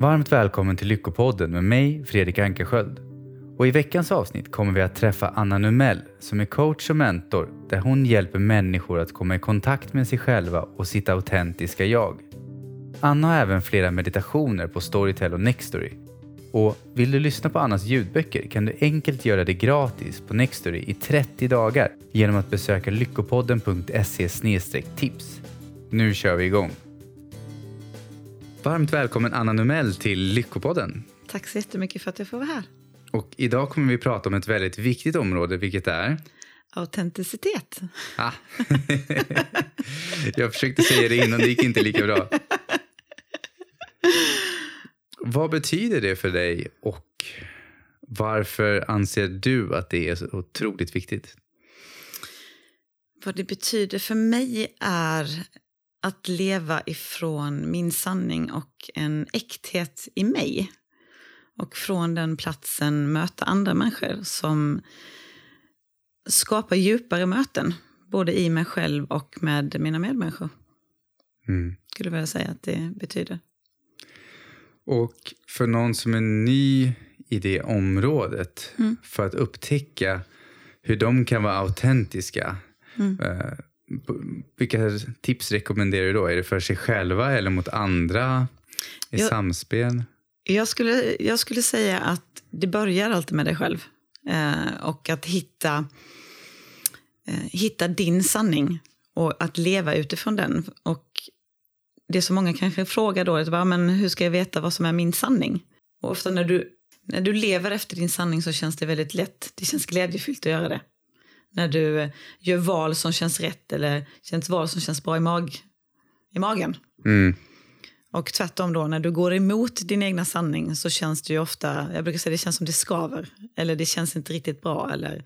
Varmt välkommen till Lyckopodden med mig, Fredrik Ankerskjöld. Och i veckans avsnitt kommer vi att träffa Anna Nymell som är coach och mentor där hon hjälper människor att komma i kontakt med sig själva och sitt autentiska jag. Anna har även flera meditationer på Storytel och Nextory. Och vill du lyssna på Annas ljudböcker kan du enkelt göra det gratis på Nextory i 30 dagar genom att besöka lyckopodden.se/tips. Nu kör vi igång! Varmt välkommen Anna Nymell till Lyckopodden. Tack så jättemycket för att jag får vara här. Och idag kommer vi prata om ett väldigt viktigt område, vilket är? Autenticitet. Ah. Jag försökte säga det innan, det gick inte lika bra. Vad betyder det för dig och varför anser du att det är så otroligt viktigt? Vad det betyder för mig är att leva ifrån min sanning och en äkthet i mig. Och från den platsen möta andra människor som skapar djupare möten. Både i mig själv och med mina medmänniskor. Skulle vilja säga att det betyder. Och för någon som är ny i det området. För att upptäcka hur de kan vara autentiska. Vilka tips rekommenderar du då? Är det för sig själva eller mot andra? Samspel? Jag skulle säga att det börjar alltid med dig själv. Och att hitta din sanning. Och att leva utifrån den. Och det som många kanske frågar då är men hur ska jag veta vad som är min sanning? Och ofta när du lever efter din sanning så känns det väldigt lätt. Det känns glädjefyllt att göra det. När du gör val som känns rätt eller val som känns bra i magen. Mm. Och tvärtom då, när du går emot din egna sanning så känns det ju ofta, jag brukar säga det känns som det skaver. Eller det känns inte riktigt bra. Eller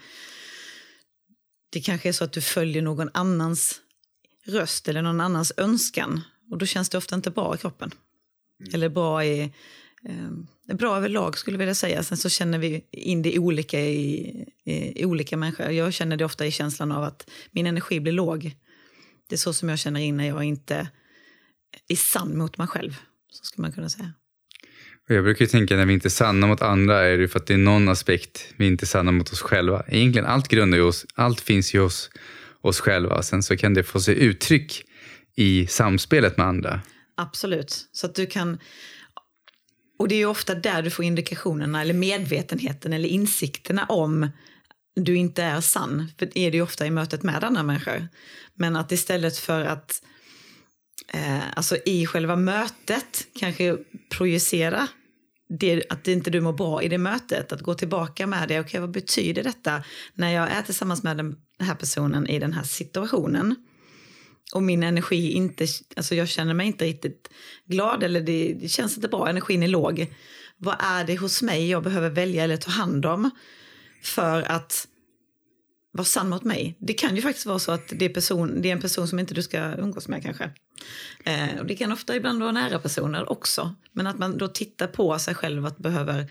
det kanske är så att du följer någon annans röst eller någon annans önskan. Och då känns det ofta inte bra i kroppen. Eller bra överlag skulle jag vilja säga. Sen så känner vi in det olika i olika människor. Jag känner det ofta i känslan av att min energi blir låg. Det är så som jag känner in när jag inte är sann mot mig själv. Så skulle man kunna säga. Jag brukar ju tänka när vi inte är sanna mot andra är det för att det är någon aspekt vi inte är sanna mot oss själva. Egentligen allt grundar ju oss. Allt finns ju hos oss själva. Sen så kan det få sig uttryck i samspelet med andra. Absolut. Så att du kan... Och det är ju ofta där du får indikationerna eller medvetenheten eller insikterna om du inte är sann. För det är det ju ofta i mötet med andra människor. Men att istället för att alltså i själva mötet kanske projicera det, att inte du mår bra i det mötet. Att gå tillbaka med det. Okej, vad betyder detta när jag är tillsammans med den här personen i den här situationen? Och min energi inte, alltså jag känner mig inte riktigt glad eller det känns inte bra, energin är låg. Vad är det hos mig jag behöver välja eller ta hand om för att vara sann mot mig? Det kan ju faktiskt vara så att det är en person som inte du ska umgås med kanske. Och det kan ofta ibland vara nära personer också. Men att man då tittar på sig själv att behöver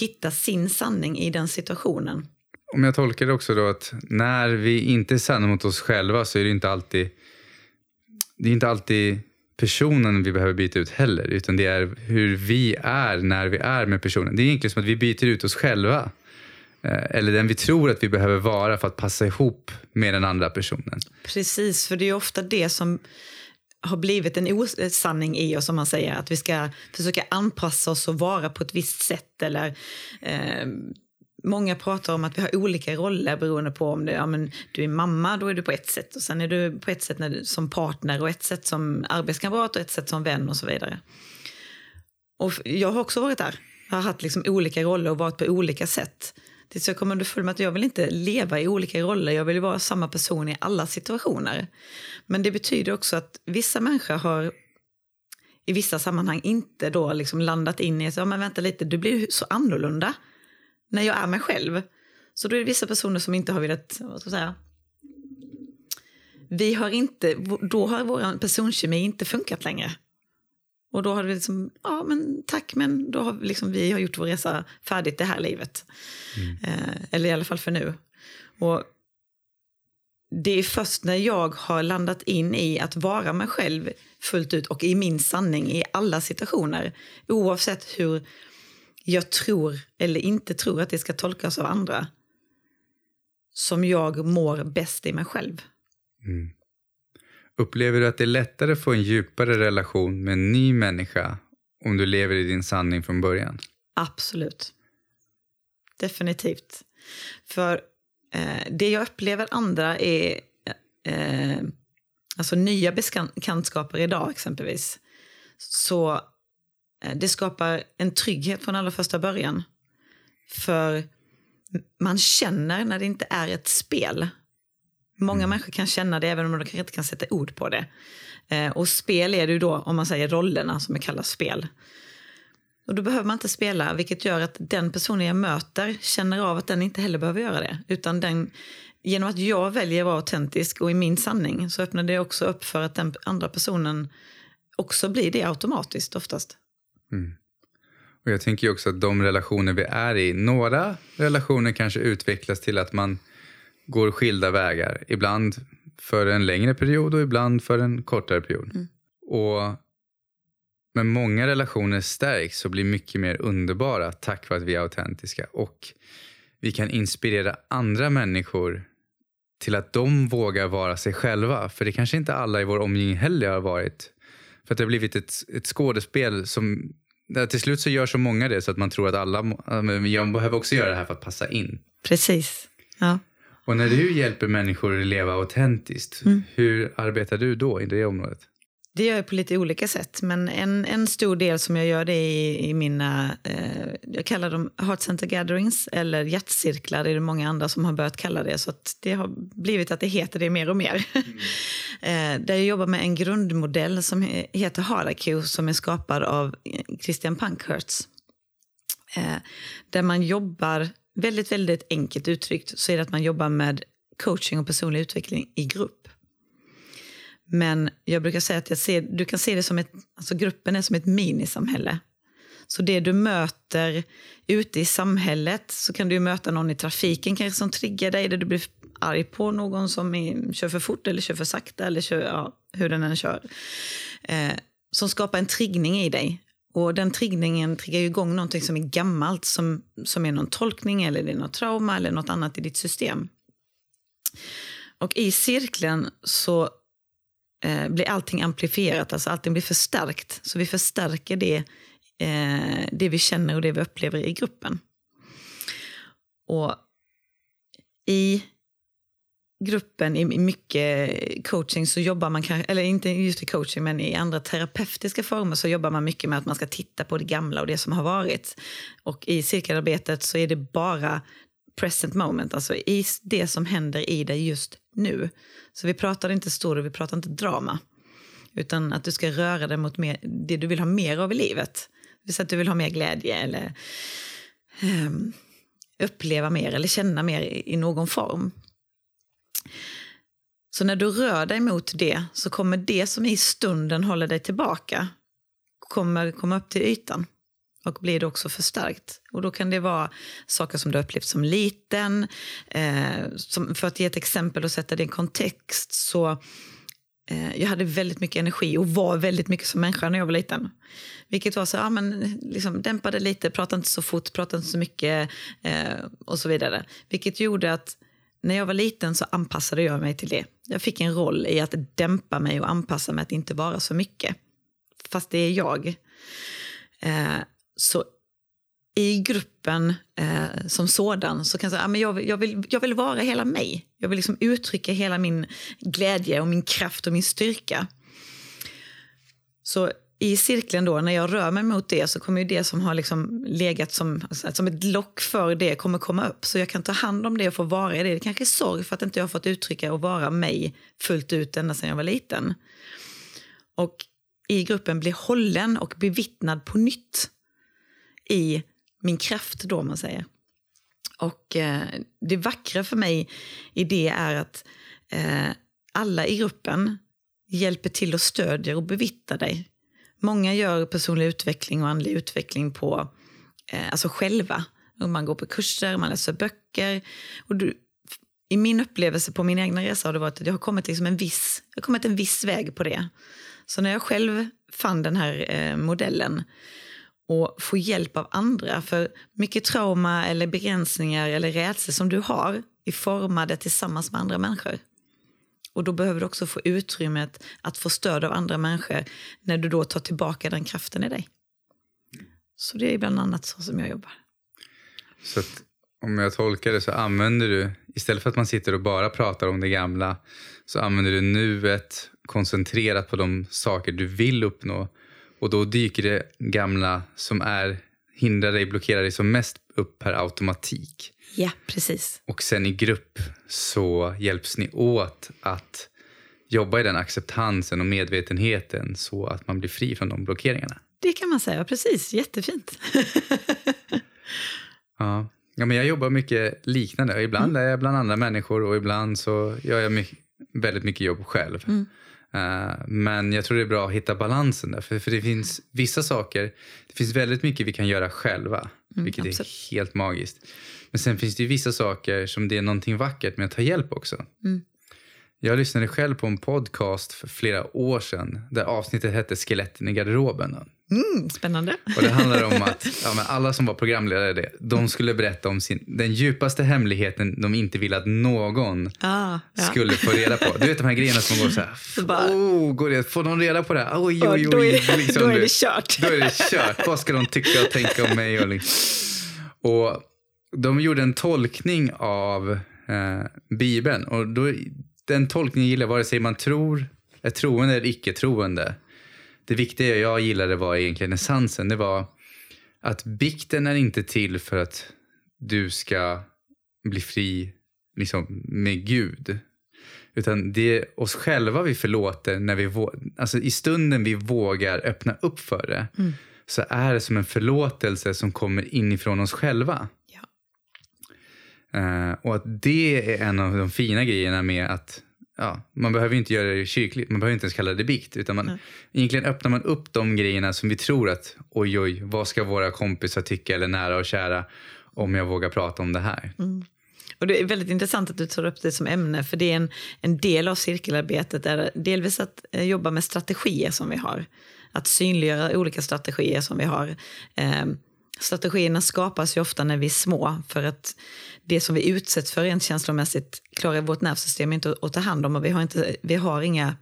hitta sin sanning i den situationen. Om jag tolkar det också då att när vi inte är sanna mot oss själva så är det inte alltid... Det är inte alltid personen vi behöver byta ut heller. Utan det är hur vi är när vi är med personen. Det är egentligen som att vi byter ut oss själva. Eller den vi tror att vi behöver vara för att passa ihop med den andra personen. Precis, för det är ofta det som har blivit en osanning i oss, som man säger. Att vi ska försöka anpassa oss och vara på ett visst sätt. Eller... Många pratar om att vi har olika roller beroende på om det, men du är mamma, då är du på ett sätt. Och sen är du på ett sätt som partner och ett sätt som arbetskamrat och ett sätt som vän och så vidare. Och jag har också varit där. Jag har haft olika roller och varit på olika sätt. Tills jag kom underfund med att jag vill inte leva i olika roller. Jag vill vara samma person i alla situationer. Men det betyder också att vissa människor har... I vissa sammanhang inte då landat in i att men vänta lite, du blir så annorlunda när jag är mig själv. Så då är det vissa personer som inte har velat, vad ska jag säga. Då har vår personkemi inte funkat längre. Och då har vi då har vi vi har gjort vår resa färdigt det här livet. Eller i alla fall för nu. Och det är först när jag har landat in i att vara mig själv fullt ut och i min sanning i alla situationer, oavsett hur jag tror eller inte tror att det ska tolkas av andra, som jag mår bäst i mig själv. Mm. Upplever du att det är lättare att få en djupare relation med en ny människa om du lever i din sanning från början? Absolut. Definitivt. För det jag upplever andra är alltså nya bekantskaper idag exempelvis. Så det skapar en trygghet från allra första början. För man känner när det inte är ett spel. Många människor kan känna det även om de inte kan sätta ord på det. Och spel är det ju då, om man säger rollerna som är kallas spel. Och då behöver man inte spela, vilket gör att den personen jag möter känner av att den inte heller behöver göra det. Utan den, genom att jag väljer att vara autentisk och i min sanning, så öppnar det också upp för att den andra personen också blir det automatiskt oftast. Mm. Och jag tänker ju också att de relationer vi är i, några relationer kanske utvecklas till att man går skilda vägar. Ibland för en längre period och ibland för en kortare period. Mm. Men många relationer stärks och blir mycket mer underbara tack vare att vi är autentiska. Och vi kan inspirera andra människor till att de vågar vara sig själva. För det kanske inte alla i vår omgivning heller har varit. För att det har blivit ett skådespel som... Till slut så gör så många det så att man tror att alla... Jag behöver också göra det här för att passa in. Precis, ja. Och när du hjälper människor att leva autentiskt, hur arbetar du då i det området? Det gör jag på lite olika sätt, men en stor del som jag gör det i mina, jag kallar dem Heart Center Gatherings eller hjärtcirklar, det är det många andra som har börjat kalla det, så att det har blivit att det heter det mer och mer. Där jag jobbar med en grundmodell som heter HaraQ, som är skapad av Christian Pankhurst. Där man jobbar, väldigt, väldigt enkelt uttryckt, så är det att man jobbar med coaching och personlig utveckling i grupp. Men jag brukar säga att du kan se det som alltså gruppen är som ett minisamhälle. Så det du möter ute i samhället, så kan du möta någon i trafiken kanske som triggar dig, där du blir arg på någon som kör för fort eller kör för sakta eller kör, ja, hur den än kör. Som skapar en triggning i dig. Och den triggningen triggar ju igång någonting som är gammalt, som är någon tolkning eller det är något trauma eller något annat i ditt system. Och i cirkeln så blir allting amplifierat, alltså allting blir förstärkt. Så vi förstärker det vi känner och det vi upplever i gruppen. Och i gruppen, i mycket coaching så jobbar man kanske, eller inte just i coaching men i andra terapeutiska former, så jobbar man mycket med att man ska titta på det gamla och det som har varit. Och i cirkelarbetet så är det bara present moment, alltså i det som händer i dig just nu. Så vi pratar inte story, vi pratar inte drama, utan att du ska röra dig mot mer, det du vill ha mer av i livet. Så att du vill ha mer glädje eller uppleva mer eller känna mer i någon form. Så när du rör dig mot det, så kommer det som i stunden håller dig tillbaka komma upp till ytan. Och blir det också förstärkt. Och då kan det vara saker som du upplevt som liten. För att ge ett exempel och sätta det i en kontext. Så jag hade väldigt mycket energi och var väldigt mycket som människa när jag var liten. Vilket var så, ja men liksom dämpade lite, pratade inte så fort, pratade inte så mycket och så vidare. Vilket gjorde att när jag var liten så anpassade jag mig till det. Jag fick en roll i att dämpa mig och anpassa mig att inte vara så mycket. Fast det är jag. Så i gruppen som sådan så kan jag säga att jag vill vara hela mig. Jag vill liksom uttrycka hela min glädje och min kraft och min styrka. Så i cirkeln då, när jag rör mig mot det, så kommer ju det som har liksom legat som ett lock för det kommer komma upp. Så jag kan ta hand om det och få vara i det. Det kanske är sorg för att inte jag har fått uttrycka och vara mig fullt ut ända sedan jag var liten. Och i gruppen blir hållen och bevittnad på nytt i min kraft då, man säger. Och det vackra för mig i det är att alla i gruppen hjälper till och stödjer och bevittnar dig. Många gör personlig utveckling och andlig utveckling på alltså själva. Och man går på kurser, man läser böcker. Och i min upplevelse på min egna resa har det varit att jag har kommit liksom en viss väg på det. Så när jag själv fann den här modellen och får hjälp av andra, för mycket trauma eller begränsningar eller rädsla som du har är formade tillsammans med andra människor. Och då behöver du också få utrymmet att få stöd av andra människor när du då tar tillbaka den kraften i dig. Så det är bland annat så som jag jobbar. Så att, om jag tolkar det, så använder du, istället för att man sitter och bara pratar om det gamla, så använder du nuet koncentrerat på de saker du vill uppnå. Och då dyker det gamla som hindrar dig, blockerar dig som mest upp per automatik. Ja, precis. Och sen i grupp så hjälps ni åt att jobba i den acceptansen och medvetenheten så att man blir fri från de blockeringarna. Det kan man säga, precis. Jättefint. Ja, men jag jobbar mycket liknande. Ibland är jag bland andra människor och ibland så gör jag väldigt mycket jobb själv. Mm. Men jag tror det är bra att hitta balansen där. För det finns vissa saker, det finns väldigt mycket vi kan göra själva. Vilket är helt magiskt. Men sen finns det ju vissa saker som det är någonting vackert med att ta hjälp också. Mm. Jag lyssnade själv på en podcast för flera år sedan där avsnittet hette Skeletten i garderoben. Mm, spännande. Och det handlar om att alla som var programledare, de skulle berätta om den djupaste hemligheten de inte ville att någon skulle få reda på. Du vet de här grejerna som går så här. Får de reda på det här? Oj, då är det kört. Vad ska de tycka och tänka om mig? Och de gjorde en tolkning av Bibeln. Och då... Den tolkningen gillar vare sig man är troende eller icke-troende. Det viktiga jag gillade var egentligen essensen. Det var att bikten är inte till för att du ska bli fri liksom, med Gud. Utan det är oss själva vi förlåter när vi alltså i stunden vi vågar öppna upp för det. Mm. Så är det som en förlåtelse som kommer inifrån oss själva. Och att det är en av de fina grejerna med att man behöver inte göra det kyrkligt, man behöver inte ens kalla det bikt, utan egentligen öppnar man upp de grejerna som vi tror att oj, vad ska våra kompisar tycka eller nära och kära om jag vågar prata om det här. Mm. Och det är väldigt intressant att du tar upp det som ämne, för det är en del av cirkelarbetet är delvis att jobba med strategier som vi har, att synliggöra olika strategier som vi har. Strategierna skapas ju ofta när vi är små, för att det som vi utsätts för rent känslomässigt klarar vårt nervsystem inte att ta hand om, och vi har inga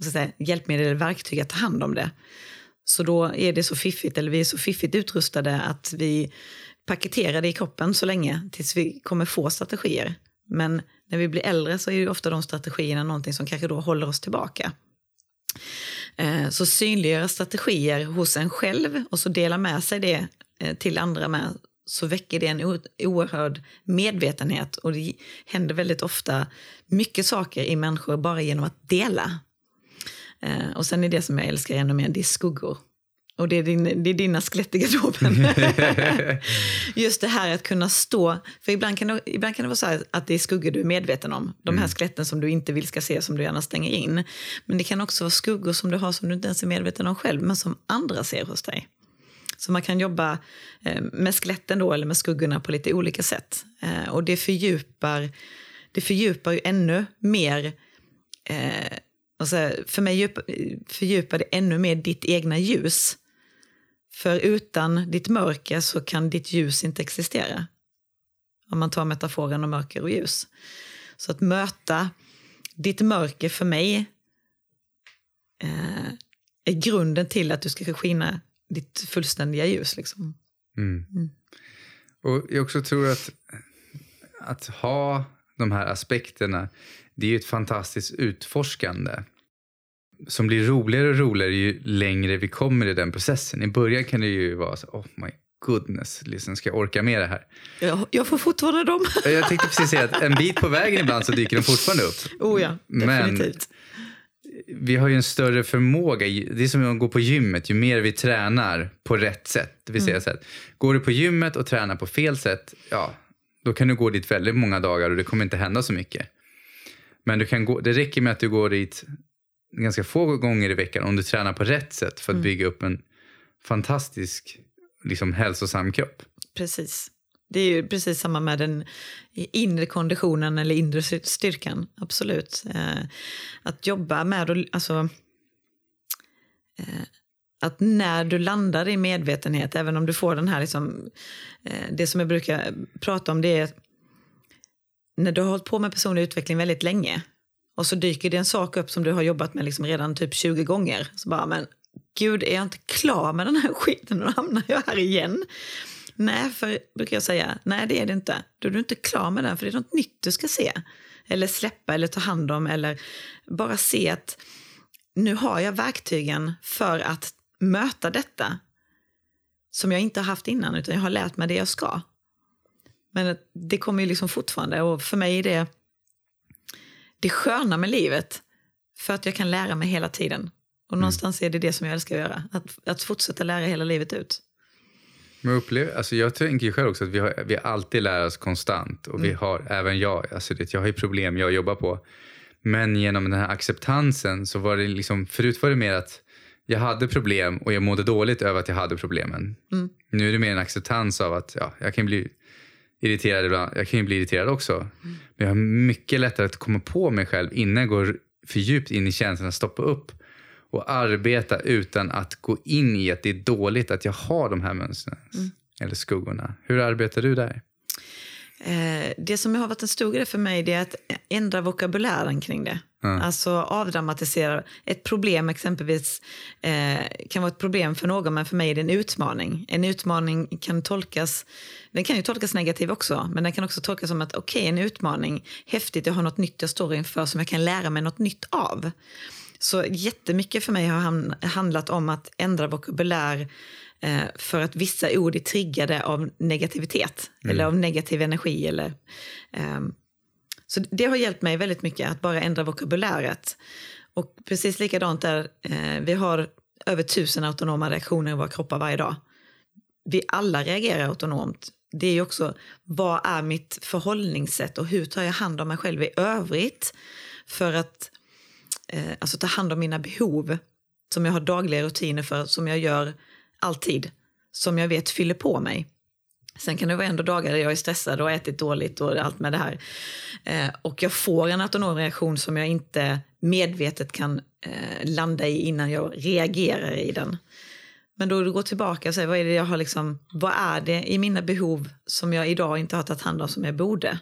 så att säga, hjälpmedel eller verktyg att ta hand om det. Så då är det så fiffigt, eller vi är så fiffigt utrustade att vi paketerar det i kroppen så länge tills vi kommer få strategier. Men när vi blir äldre så är ju ofta de strategierna någonting som kanske då håller oss tillbaka. Så synliggöra strategier hos en själv och så dela med sig det till andra med, så väcker det en oerhörd medvetenhet, och det händer väldigt ofta mycket saker i människor bara genom att dela. Och sen är det som jag älskar ännu mer, det är skuggor. Och det är dina skelett i garderoben. Just det här att kunna stå. För ibland kan det vara så här att det är skuggor du är medveten om. De här skeletten som du inte vill ska se, som du gärna stänger in. Men det kan också vara skuggor som du har som du inte ens är medveten om själv, men som andra ser hos dig. Så man kan jobba med skeletten då, eller med skuggorna på lite olika sätt. Och det fördjupar ju ännu mer... Alltså för mig fördjupar det ännu mer ditt egna ljus. För utan ditt mörker så kan ditt ljus inte existera. Om man tar metaforen om mörker och ljus. Så att möta ditt mörker för mig är grunden till att du ska skina ditt fullständiga ljus. Liksom. Mm. Mm. Och jag också tror att ha de här aspekterna, det är ju ett fantastiskt utforskande som blir roligare och roligare ju längre vi kommer i den processen. I början kan det ju vara så, oh my goodness, liksom, ska jag orka med det här? Jag får fortfarande dem. Jag tänkte precis säga att en bit på vägen ibland så dyker de fortfarande upp. Oh ja, definitivt. Men vi har ju en större förmåga, det är som att gå på gymmet, ju mer vi tränar på rätt sätt. Det vill säga så här, går du på gymmet och tränar på fel sätt, då kan du gå dit väldigt många dagar och det kommer inte hända så mycket. Men det räcker med att du går dit ganska få gånger i veckan om du tränar på rätt sätt för att bygga upp en fantastisk liksom, hälsosam kropp. Precis. Det är ju precis samma med den inre konditionen eller inre styrkan, absolut. Att jobba med, alltså, att när du landar i medvetenhet, även om du får den här, liksom, det som jag brukar prata om, det är när du har hållit på med personlig utveckling väldigt länge och så dyker det en sak upp som du har jobbat med liksom redan typ 20 gånger. Så bara, men gud, är jag inte klar med den här skiten och hamnar jag här igen? Nej, för brukar jag säga, nej det är det inte. Då är du inte klar med den, för det är något nytt du ska se. Eller släppa eller ta hand om, eller bara se att nu har jag verktygen för att möta detta som jag inte har haft innan, utan jag har lärt mig det jag ska. Men det kommer ju liksom fortfarande, och för mig är det sköna med livet för att jag kan lära mig hela tiden. Och någonstans är det som jag älskar att göra, att fortsätta lära hela livet ut. Men alltså jag tänker ju själv också att vi alltid lär oss konstant, och vi har, även jag, alltså jag har ju problem jag jobbar på. Men genom den här acceptansen så var det liksom, förut var det mer att jag hade problem och jag mådde dåligt över att jag hade problemen. Mm. Nu är det mer en acceptans av att jag kan bli irriterad ibland, jag kan ju bli irriterad också. Men jag har mycket lättare att komma på mig själv innan jag går för djupt in i känslan, att stoppa upp och arbeta utan att gå in i att det är dåligt att jag har de här mönstren eller skuggorna. Hur arbetar du där? Det som har varit en stor grej för mig, det är att ändra vokabulären kring det. Alltså avdramatisera ett problem, exempelvis kan vara ett problem för någon, men för mig är det en utmaning. En utmaning kan tolkas, den kan ju tolkas negativt också, men den kan också tolkas som att okej, en utmaning, häftigt, jag har något nytt jag står inför som jag kan lära mig något nytt av. Så jättemycket för mig har handlat om att ändra vokabulär, för att vissa ord är triggade av negativitet eller av negativ energi. Eller, så det har hjälpt mig väldigt mycket att bara ändra vokabuläret. Och precis likadant där, vi har över 1000 autonoma reaktioner i våra kroppar varje dag. Vi alla reagerar autonomt. Det är ju också, vad är mitt förhållningssätt och hur tar jag hand om mig själv i övrigt för att alltså ta hand om mina behov som jag har dagliga rutiner för, som jag gör alltid, som jag vet fyller på mig. Sen kan det vara ändå dagar där jag är stressad och ätit dåligt och allt med det här. Och jag får en autonom reaktion som jag inte medvetet kan landa i innan jag reagerar i den. Men då går tillbaka och säger, vad är det jag har liksom, vad är det i mina behov som jag idag inte har tagit hand om som jag borde?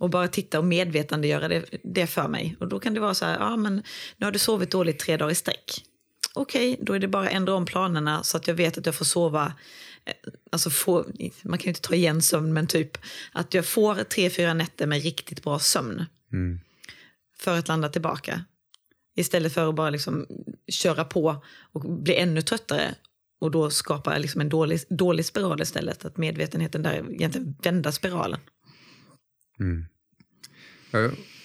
Och bara titta och medvetandegöra det för mig. Och då kan det vara så här, ja men nu har du sovit dåligt 3 dagar i sträck. Okej, då är det bara att ändra om planerna så att jag vet att jag får sova. Alltså man kan ju inte ta igen sömn, men typ att jag får 3-4 nätter med riktigt bra sömn. För att landa tillbaka. Istället för att bara liksom köra på och bli ännu tröttare. Och då skapar jag liksom en dålig spiral istället. Att medvetenheten där egentligen vända spiralen.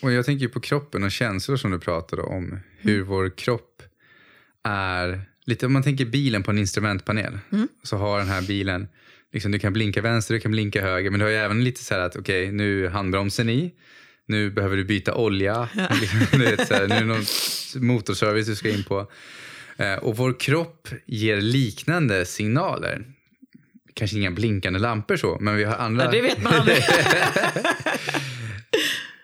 Och jag tänker på kroppen och känslor som du pratade om. Hur vår kropp är lite, om man tänker bilen på en instrumentpanel, så har den här bilen liksom, du kan blinka vänster, du kan blinka höger, men du har ju även lite så här att okej, nu är handbromsen i, nu behöver du byta olja, du vet, så här, nu är det någon motorservice du ska in på, och vår kropp ger liknande signaler. Kanske inga blinkande lampor så, men vi har andra... Ja, det vet man aldrig.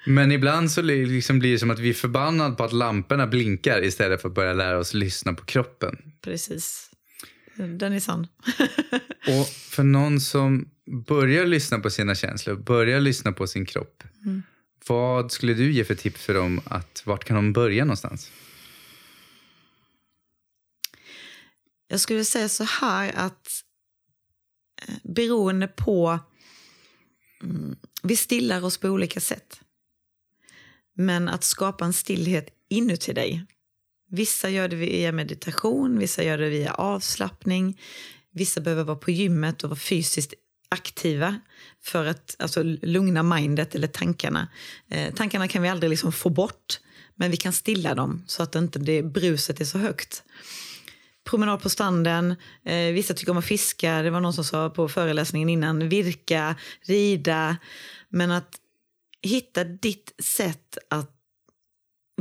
Men ibland så liksom blir det som att vi är förbannade på att lamporna blinkar istället för att börja lära oss lyssna på kroppen. Precis. Den är sann. Och för någon som börjar lyssna på sina känslor, börjar lyssna på sin kropp. Vad skulle du ge för tips för dem? Vart kan de börja någonstans? Jag skulle säga så här att beroende på, vi stillar oss på olika sätt, men att skapa en stillhet inuti dig, vissa gör det via meditation, vissa gör det via avslappning, vissa behöver vara på gymmet och vara fysiskt aktiva för att alltså lugna mindet eller tankarna. Tankarna kan vi aldrig liksom få bort, men vi kan stilla dem så att inte det bruset är så högt. Promenad på stranden, vissa tycker om att fiska, det var någon som sa på föreläsningen innan, virka, rida, men att hitta ditt sätt att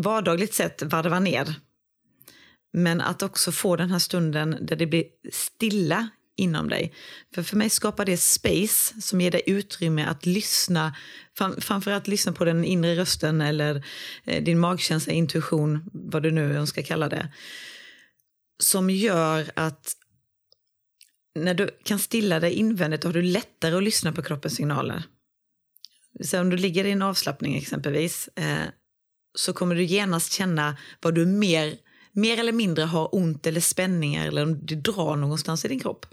vardagligt sätt varva ner, men att också få den här stunden där det blir stilla inom dig. För mig skapar det space som ger dig utrymme att lyssna, framförallt lyssna på den inre rösten eller din magkänsla, intuition, vad du nu önskar kalla det. Som gör att när du kan stilla dig invändigt har du lättare att lyssna på kroppens signaler. Så om du ligger i en avslappning exempelvis så kommer du genast känna vad du mer eller mindre har ont eller spänningar eller om du drar någonstans i din kropp.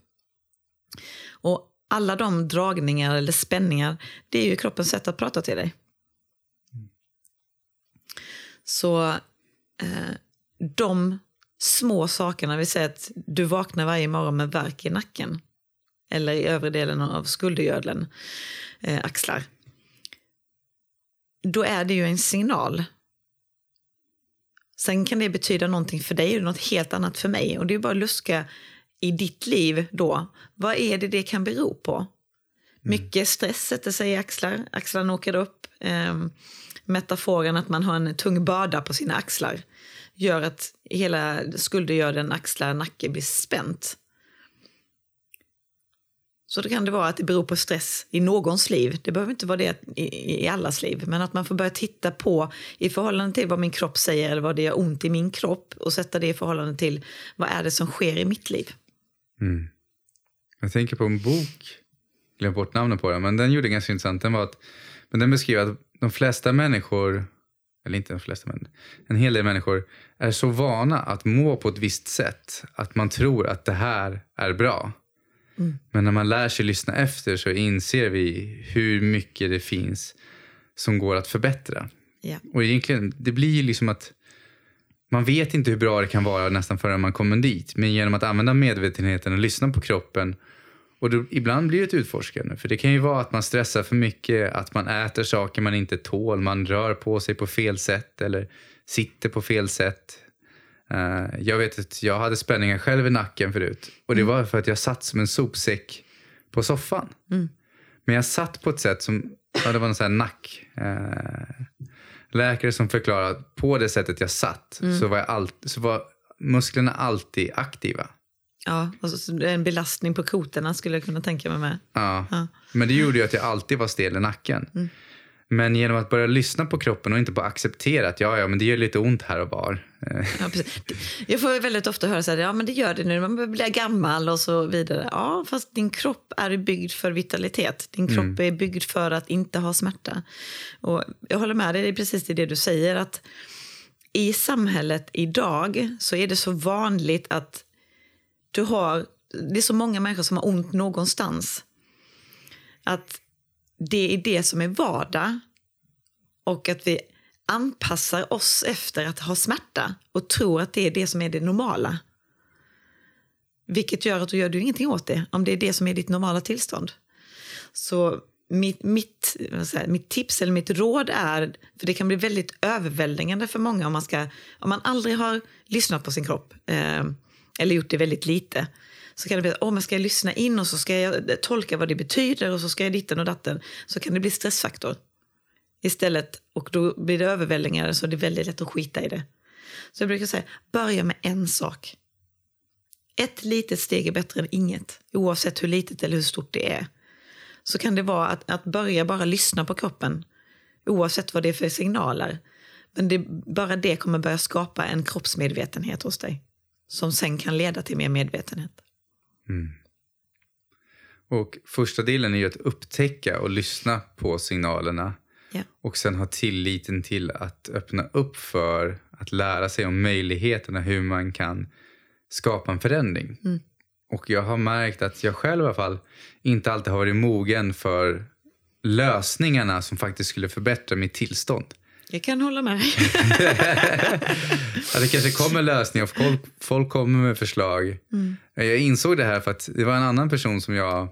Och alla de dragningar eller spänningar, det är ju kroppens sätt att prata till dig. Så de små sakerna, vi säger att du vaknar varje morgon med värk i nacken eller i övre delen av skuldergödlen, axlar. Då är det ju en signal. Sen kan det betyda någonting för dig och något helt annat för mig. Och det är bara att luska i ditt liv då. Vad är det kan bero på? Mycket stress sätter sig i axlar. Axlarna åker upp. Metaforen att man har en tung börda på sina axlar gör att hela skuldergödlen, axlar, nacke blir spänt. Så då kan det vara att det beror på stress i någons liv. Det behöver inte vara det i allas liv. Men att man får börja titta på i förhållande till vad min kropp säger eller vad det gör ont i min kropp. Och sätta det i förhållande till vad är det som sker i mitt liv. Mm. Jag tänker på en bok, glöm bort namnet på den. Men den gjorde ganska intressant. Den beskriver att de flesta människor, eller inte de flesta men en hel del människor är så vana att må på ett visst sätt. Att man tror att det här är bra. Mm. Men när man lär sig lyssna efter så inser vi hur mycket det finns som går att förbättra. Yeah. Och egentligen, det blir ju liksom att man vet inte hur bra det kan vara nästan förrän man kommer dit. Men genom att använda medvetenheten och lyssna på kroppen, och då, ibland blir det ett utforskande. För det kan ju vara att man stressar för mycket, att man äter saker man inte tål, man rör på sig på fel sätt eller sitter på fel sätt. Jag vet att jag hade spänningar själv i nacken förut. Och det var för att jag satt som en sopsäck på soffan. Mm. Men jag satt på ett sätt som... Ja, det var en sån här nackläkare som förklarade att på det sättet jag satt så var musklerna alltid aktiva. Ja, alltså en belastning på kotorna skulle jag kunna tänka mig med. Ja. Men det gjorde ju att jag alltid var stel i nacken. Mm. Men genom att börja lyssna på kroppen och inte bara acceptera att men det gör lite ont här och var. Ja, precis. Jag får väldigt ofta höra så här, men det gör det nu, man blir gammal och så vidare. Ja, fast din kropp är byggd för vitalitet. Din kropp är byggd för att inte ha smärta. Och jag håller med dig, det är precis det du säger. Att i samhället idag så är det så vanligt att det är så många människor som har ont någonstans. Att det är det som är vardag och att vi anpassar oss efter att ha smärta och tror att det är det som är det normala. Vilket gör att du gör ingenting åt det om det är det som är ditt normala tillstånd. Så mitt tips eller mitt råd är, för det kan bli väldigt överväldigande för många om man aldrig har lyssnat på sin kropp eller gjort det väldigt lite. Så kan det bli att ska jag lyssna in och så ska jag tolka vad det betyder och så ska jag ditten och datten. Så kan det bli stressfaktor istället. Och då blir det överväldigande så det är väldigt lätt att skita i det. Så jag brukar säga, börja med en sak. Ett litet steg är bättre än inget. Oavsett hur litet eller hur stort det är. Så kan det vara att börja bara lyssna på kroppen. Oavsett vad det är för signaler. Men bara det kommer börja skapa en kroppsmedvetenhet hos dig. Som sen kan leda till mer medvetenhet. Mm. Och första delen är ju att upptäcka och lyssna på signalerna och sen ha tilliten till att öppna upp för att lära sig om möjligheterna hur man kan skapa en förändring. Och jag har märkt att jag själv i alla fall inte alltid har varit mogen för lösningarna som faktiskt skulle förbättra mitt tillstånd. Jag kan hålla med dig. Det kanske kommer lösningar och folk kommer med förslag. Jag insåg det här för att det var en annan person som jag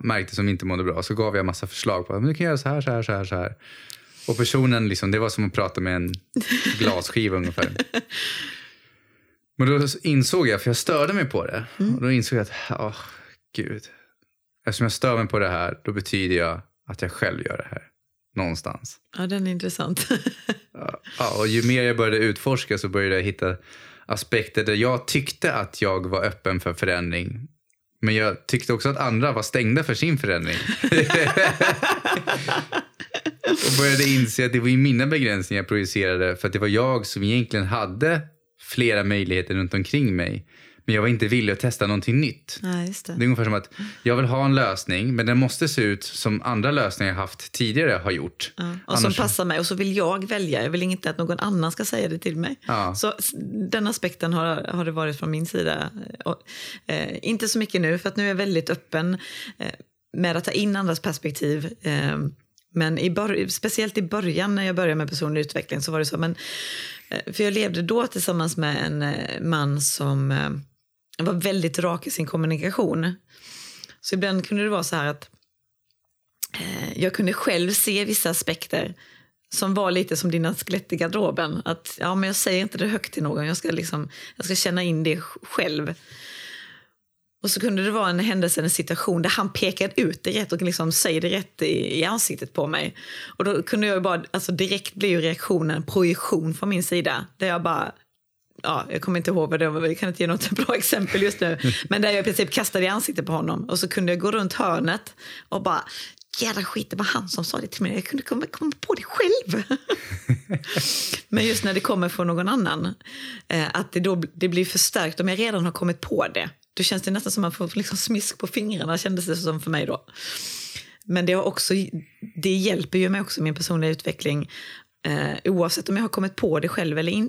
märkte som inte mådde bra. Så gav jag massa förslag på. Men du kan göra så här. Och personen liksom, det var som att prata med en glasskiva ungefär. Men då insåg jag, för jag störde mig på det. Och då insåg jag att, gud. Eftersom jag stör mig på det här, då betyder jag att jag själv gör det här. Någonstans. Ja, den är intressant. Ja, och ju mer jag började utforska så började jag hitta aspekter där jag tyckte att jag var öppen för förändring. Men jag tyckte också att andra var stängda för sin förändring. Och började inse att det var ju mina begränsningar jag projicerade. För att det var jag som egentligen hade flera möjligheter runt omkring mig. Men jag var inte villig att testa någonting nytt. Ja, just det. Det är ungefär som att jag vill ha en lösning. Men den måste se ut som andra lösningar jag haft tidigare har gjort. Ja, och annars som passar mig. Och så vill jag välja. Jag vill inte att någon annan ska säga det till mig. Ja. Så den aspekten har det varit från min sida. Och, inte så mycket nu. För att nu är jag väldigt öppen med att ta in andras perspektiv. Men speciellt i början när jag började med personlig utveckling så var det så. Men, för jag levde då tillsammans med en man som... var väldigt rak i sin kommunikation. Så ibland kunde det vara så här att jag kunde själv se vissa aspekter som var lite som dina skelett i garderoben. Att ja, men jag säger inte det högt till någon. Jag ska känna in det själv. Och så kunde det vara en händelse, en situation där han pekade ut det rätt och liksom säger det rätt i ansiktet på mig. Och då kunde jag ju bara, alltså direkt blir ju reaktionen en projektion från min sida. Där jag bara... Ja, jag kommer inte ihåg vad det var, jag kan inte ge något bra exempel just nu. Men där jag i princip kastade i ansiktet på honom. Och så kunde jag gå runt hörnet och bara, jävla skit, det var han som sa det till mig. Jag kunde komma på det själv. Men just när det kommer från någon annan. Att det blir förstärkt om jag redan har kommit på det. Då känns det nästan som att man får liksom smisk på fingrarna, kändes det som för mig då. Men det har också, det hjälper ju mig också i min personliga utveckling. Oavsett om jag har kommit på det själv eller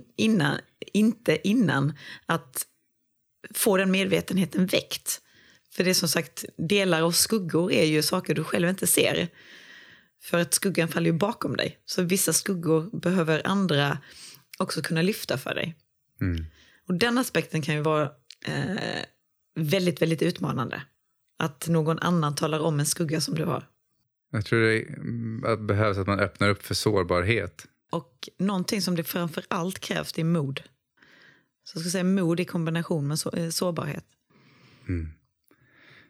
innan, att få den medvetenheten väckt. För det är som sagt, delar av skuggor är ju saker du själv inte ser. För att skuggan faller ju bakom dig. Så vissa skuggor behöver andra också kunna lyfta för dig. Mm. Och den aspekten kan ju vara väldigt, väldigt utmanande. Att någon annan talar om en skugga som du har. Jag tror det behövs att man öppnar upp för sårbarhet. Och någonting som det framförallt krävs, det är mod. Så jag ska säga mod i kombination med sårbarhet. Mm.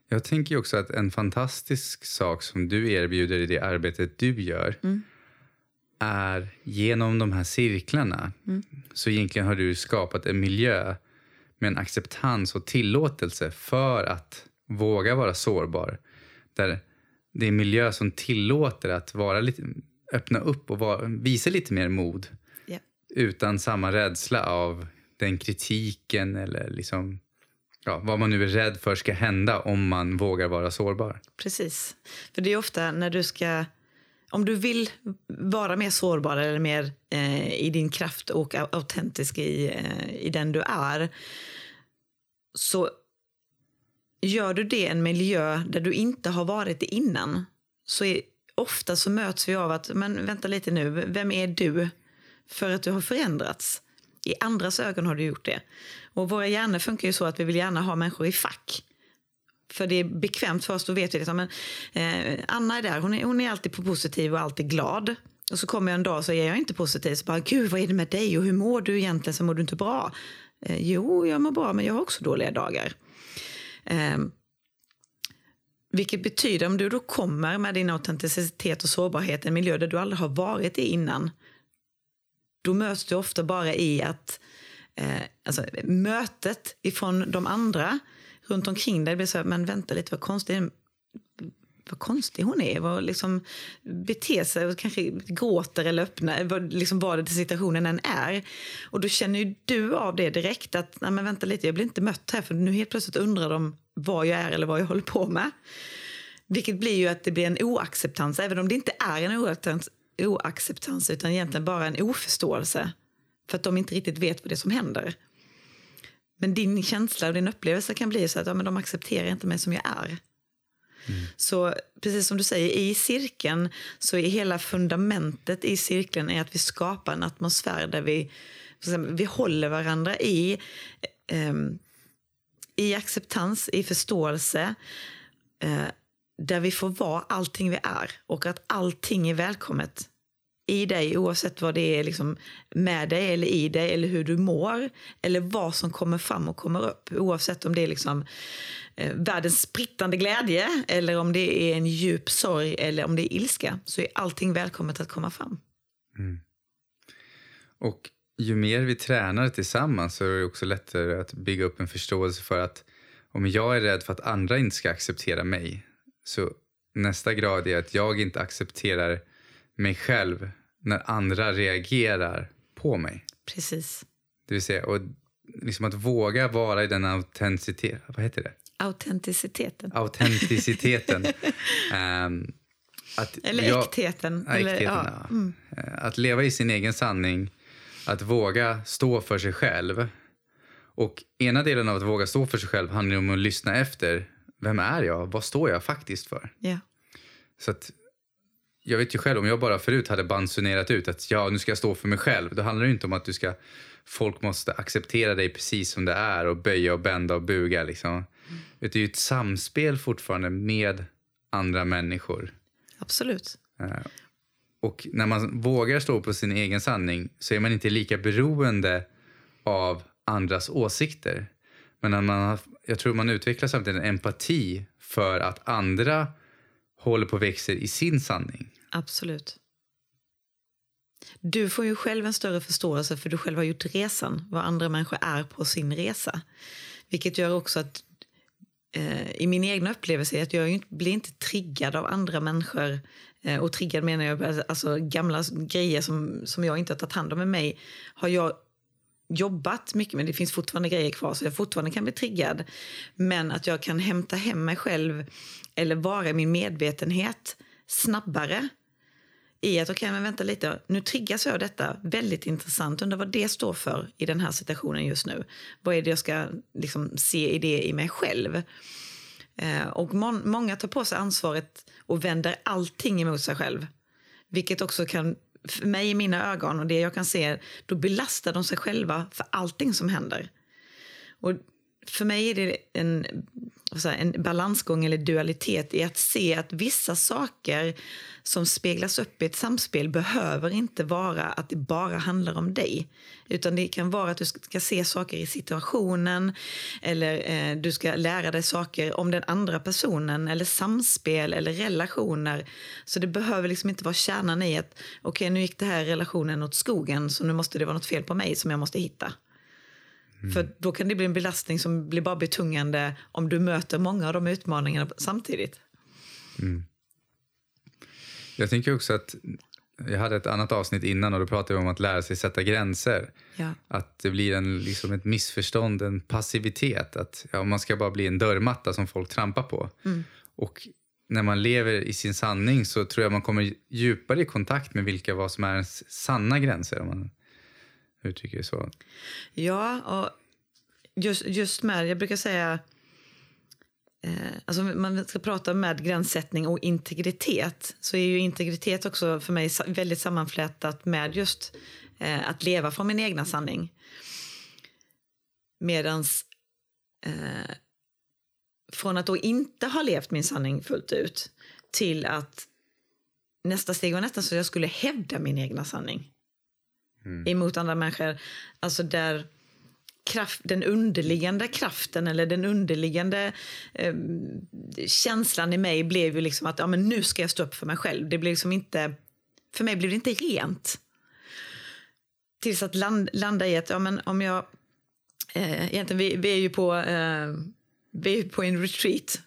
Jag tänker också att en fantastisk sak som du erbjuder i det arbetet du gör är genom de här cirklarna. Mm. Så egentligen har du skapat en miljö med en acceptans och tillåtelse för att våga vara sårbar. Där det är en miljö som tillåter att vara lite, öppna upp och visa lite mer mod. Yeah. Utan samma rädsla av den kritiken eller liksom, ja, vad man nu är rädd för ska hända om man vågar vara sårbar. Precis. För det är ofta när du ska, om du vill vara mer sårbar eller mer i din kraft och autentisk i den du är, så gör du det i en miljö där du inte har varit innan, så ofta så möts vi av att, men vänta lite nu, vem är du? För att du har förändrats. I andras ögon har du gjort det. Och våra hjärnor funkar ju så att vi vill gärna ha människor i fack. För det är bekvämt för oss, då vet vi det. Men Anna är där, hon är alltid positiv och alltid glad. Och så kommer jag en dag så är jag inte positiv. Så bara, gud, vad är det med dig och hur mår du egentligen, så mår du inte bra? Jo, jag mår bra, men jag har också dåliga dagar. Vilket betyder, om du då kommer med din autenticitet och sårbarhet i en miljö där du aldrig har varit i innan, då möts du ofta bara i att alltså, mötet ifrån de andra runt omkring dig blir så här, men vänta lite, vad konstig hon är, vad liksom beter sig och kanske gråter eller öppnar, vad det situationen än är. Och då känner ju du av det direkt att, nej men vänta lite, jag blir inte mött här, för nu helt plötsligt undrar de vad jag är eller vad jag håller på med. Vilket blir ju att det blir en oacceptans, även om det inte är en oacceptans utan egentligen bara en oförståelse för att de inte riktigt vet vad det är som händer. Men din känsla och din upplevelse kan bli så att, ja, men de accepterar inte mig som jag är. Mm. Så precis som du säger, i cirkeln så är hela fundamentet i cirkeln är att vi skapar en atmosfär där vi håller varandra i acceptans, i förståelse, där vi får vara allting vi är och att allting är välkommet i dig, oavsett vad det är liksom med dig eller i dig eller hur du mår eller vad som kommer fram och kommer upp, oavsett om det är liksom världens sprittande glädje eller om det är en djup sorg eller om det är ilska, så är allting välkommet att komma fram. Mm. Och ju mer vi tränar tillsammans så är det också lättare att bygga upp en förståelse för att om jag är rädd för att andra inte ska acceptera mig, så nästa grad är att jag inte accepterar mig själv när andra reagerar på mig. Precis. Det vill säga, och liksom att våga vara i den autenticiteten. Vad heter det? Autenticiteten. Äktheten. Att leva i sin egen sanning. Att våga stå för sig själv. Och ena delen av att våga stå för sig själv handlar om att lyssna efter. Vem är jag? Vad står jag faktiskt för? Yeah. Så att jag vet ju själv, om jag bara förut hade bansunerat ut att ja, nu ska jag stå för mig själv. Då handlar det inte om att folk måste acceptera dig precis som det är och böja och bända och buga liksom. Mm. Det är ju ett samspel fortfarande med andra människor. Absolut. Och när man vågar stå på sin egen sanning så är man inte lika beroende av andras åsikter. Men när jag tror man utvecklar samtidigt en empati för att andra håller på och växer i sin sanning. Absolut. Du får ju själv en större förståelse för du själv har gjort resan. Vad andra människor är på sin resa. Vilket gör också att i min egna upplevelse är att jag blir inte triggad av andra människor. Och triggad menar jag alltså gamla grejer som jag inte har tagit hand om med mig. Har jag jobbat mycket, men det finns fortfarande grejer kvar så jag fortfarande kan bli triggad. Men att jag kan hämta hem mig själv eller vara i min medvetenhet snabbare i att okej, men vänta lite, nu triggas jag av detta, väldigt intressant, undrar vad det står för i den här situationen just nu. Vad är det jag ska liksom se i det i mig själv? Och många tar på sig ansvaret och vänder allting emot sig själv, vilket också kan, för mig i mina ögon och det jag kan se, då belastar de sig själva för allting som händer. Och för mig är det en balansgång eller dualitet i att se att vissa saker som speglas upp i ett samspel behöver inte vara att det bara handlar om dig. Utan det kan vara att du ska se saker i situationen eller du ska lära dig saker om den andra personen eller samspel eller relationer. Så det behöver liksom inte vara kärnan i att okej, nu gick det här relationen åt skogen så nu måste det vara något fel på mig som jag måste hitta. Mm. För då kan det bli en belastning som blir bara betungande om du möter många av de utmaningarna samtidigt. Mm. Jag tänker också att jag hade ett annat avsnitt innan och då pratade vi om att lära sig sätta gränser. Ja. Att det blir ett missförstånd, en passivitet. Att ja, man ska bara bli en dörrmatta som folk trampar på. Mm. Och när man lever i sin sanning så tror jag man kommer djupare i kontakt med vad som är ens sanna gränser om man uttrycker det så. Ja, och just med, jag brukar säga alltså man ska prata med gränssättning och integritet, så är ju integritet också för mig väldigt sammanflätat med just att leva från min egna sanning. Medans från att då inte ha levt min sanning fullt ut till att nästa steg var nästan så jag skulle hävda min egna sanning. Mm. Emot andra människor, alltså där den underliggande kraften eller den underliggande känslan i mig blev ju liksom att ja, men nu ska jag stå upp för mig själv. Det blev liksom inte, för mig blev det inte rent. Tills att landa i att ja, men om jag egentligen vi är ju på en retreat.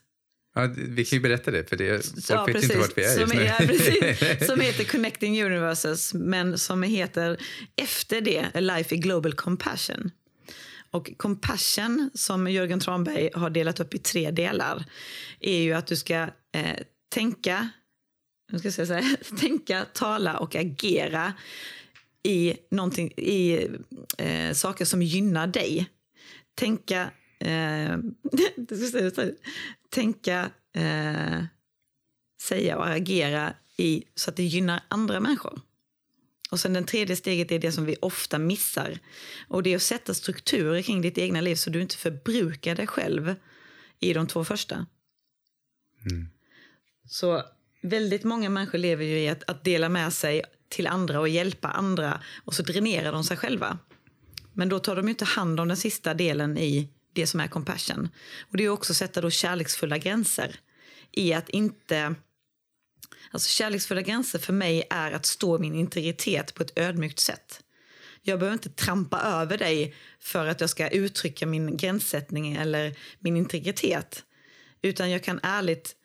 Ja, vi kan ju berätta det, för det, folk vet inte vart vi är just nu. Ja, precis, som heter Connecting Universes, men som heter efter det Life of Global Compassion. Och compassion, som Jörgen Tranberg har delat upp i 3 delar, är ju att du ska tänka, tala och agera i någonting, i saker som gynnar dig. Tänka, säga och agera i, så att det gynnar andra människor. Och sen den 3:e steget är det som vi ofta missar. Och det är att sätta strukturer kring ditt egna liv så du inte förbrukar dig själv i de 2 första. Mm. Så väldigt många människor lever ju i att dela med sig till andra och hjälpa andra. Och så dränerar de sig själva. Men då tar de ju inte hand om den sista delen i det som är compassion. Och det är också att sätta då kärleksfulla gränser. I att inte... Alltså kärleksfulla gränser för mig är att stå min integritet på ett ödmjukt sätt. jag behöver inte trampa över dig för att jag ska uttrycka min gränssättning eller min integritet. Utan jag kan ärligt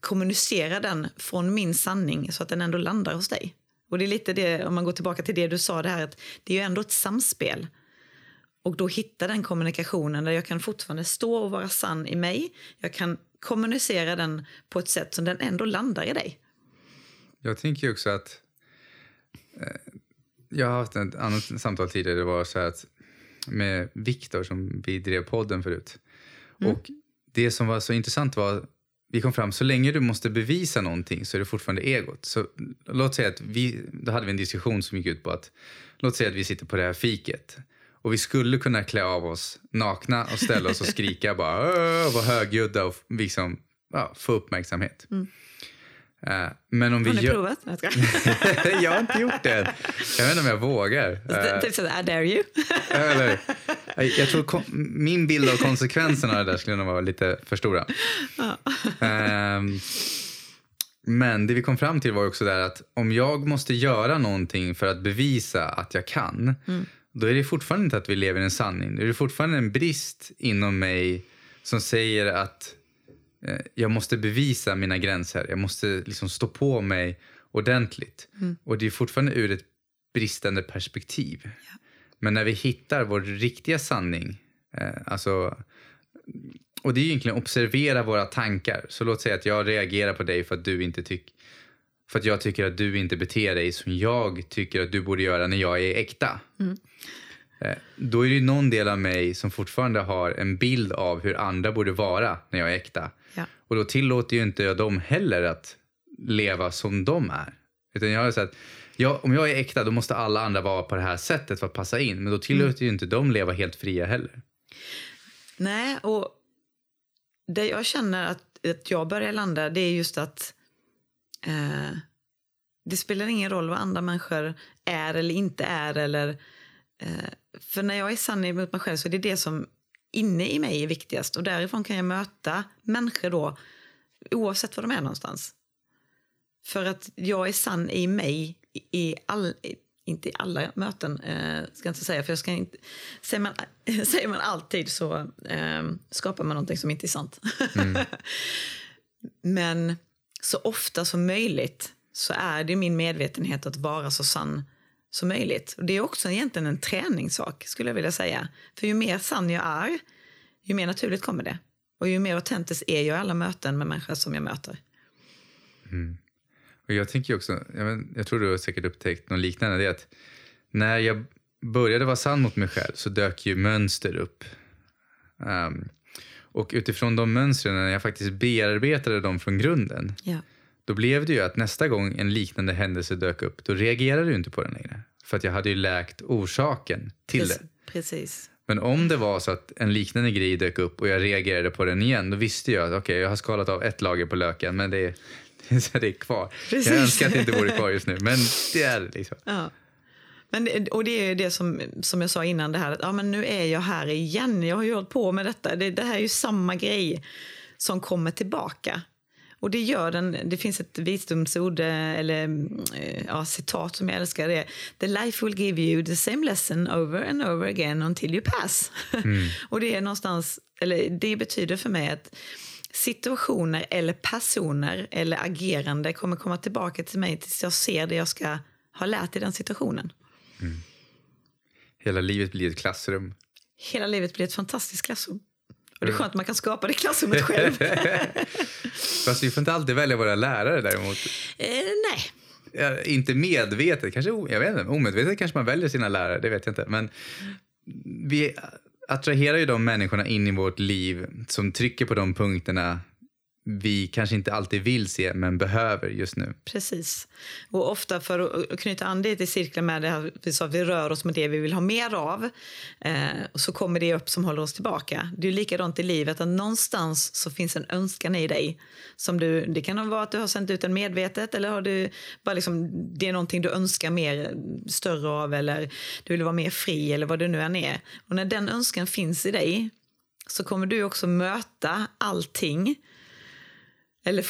kommunicera den från min sanning så att den ändå landar hos dig. Och det är lite det, om man går tillbaka till det du sa, det här att det är ju ändå ett samspel. Och då hitta den kommunikationen där jag kan fortfarande stå och vara sann i mig. Jag kan kommunicera den på ett sätt som den ändå landar i dig. Jag tänker ju också att jag har haft ett annat samtal tidigare. Det var så här att med Victor som vi drev podden förut. Mm. Och det som var så intressant var, vi kom fram, så länge du måste bevisa någonting så är det fortfarande egot. Så låt säga att då hade vi en diskussion som gick ut på att, låt säga att vi sitter på det här fiket. Och vi skulle kunna klä av oss nakna och ställa oss och skrika bara och vara högljudda och liksom, ja, få uppmärksamhet. Mm. Men om vi provat? Jag har inte gjort det. Jag vet inte om jag vågar. Typ sådär, I dare you. Eller, jag tror min bild av konsekvenserna av det där skulle nog vara lite för stora. Men det vi kom fram till var också där att om jag måste göra någonting för att bevisa att jag kan, då är det fortfarande inte att vi lever i en sanning. Då är det fortfarande en brist inom mig som säger att jag måste bevisa mina gränser. Jag måste liksom stå på mig ordentligt. Mm. Och det är fortfarande ur ett bristande perspektiv. Ja. Men när vi hittar vår riktiga sanning. Alltså, och det är ju egentligen att observera våra tankar. Så låt säga att jag reagerar på dig för att du inte för att jag tycker att du inte beter dig som jag tycker att du borde göra när jag är äkta. Mm. Då är det någon del av mig som fortfarande har en bild av hur andra borde vara när jag är äkta. Ja. Och då tillåter ju inte jag dem heller att leva som de är. Utan jag har sagt att om jag är äkta, då måste alla andra vara på det här sättet för att passa in. Men då tillåter ju inte dem leva helt fria heller. Nej, och det jag känner att jag börjar landa, det är just att det spelar ingen roll vad andra människor är eller inte är, eller för när jag är sann mot mig själv så är det som inne i mig är viktigast, och därifrån kan jag möta människor då oavsett var de är någonstans, för att jag är sann i mig inte i alla möten, ska jag inte säga, för jag ska inte säger man alltid så skapar man någonting som inte är sant. Men så ofta som möjligt så är det min medvetenhet att vara så sann som möjligt. Och det är också egentligen en träningssak, skulle jag vilja säga. För ju mer sann jag är, ju mer naturligt kommer det. Och ju mer autentisk är jag i alla möten med människor som jag möter. Mm. Och jag tänker också, jag tror du har säkert upptäckt något liknande. Det är att när jag började vara sann mot mig själv så dök ju mönster upp. Och utifrån de mönstren, när jag faktiskt bearbetade dem från grunden, då blev det ju att nästa gång en liknande händelse dök upp, då reagerade du inte på den längre. För att jag hade ju läkt orsaken till det. Precis. Men om det var så att en liknande grej dök upp och jag reagerade på den igen, då visste jag att okej, jag har skalat av ett lager på löken, men det är kvar. Precis. Jag önskar att det inte vore kvar just nu, men det är det liksom. Ja. Men, och det är det som jag sa innan det här, att ja, men nu är jag här igen, jag har ju hållit på med detta, det här är ju samma grej som kommer tillbaka, och det gör den. Det finns ett visdomsord eller citat som jag älskar, det: the life will give you the same lesson over and over again until you pass. Och det är någonstans, eller det betyder för mig att situationer eller personer eller agerande kommer komma tillbaka till mig tills jag ser det jag ska ha lärt i den situationen. Mm. Hela livet blir ett klassrum. Hela livet blir ett fantastiskt klassrum. Och det är skönt att man kan skapa det klassrummet själv. Fast vi får inte alltid välja våra lärare däremot. Nej. Ja, inte medvetet. Kanske, jag vet inte, omedvetet kanske man väljer sina lärare, det vet jag inte. Men vi attraherar ju de människorna in i vårt liv som trycker på de punkterna vi kanske inte alltid vill se men behöver just nu. Precis. Och ofta, för att knyta an det i cirklar med det här, vi sa att vi rör oss med det vi vill ha mer av, och så kommer det upp som håller oss tillbaka. Det är ju likadant i livet, att någonstans så finns en önskan i dig som det kan vara att du har sänt ut en medvetet, eller har du bara liksom, det är någonting du önskar mer, större av, eller du vill vara mer fri eller vad det nu än är. Och när den önskan finns i dig så kommer du också möta allting. Eller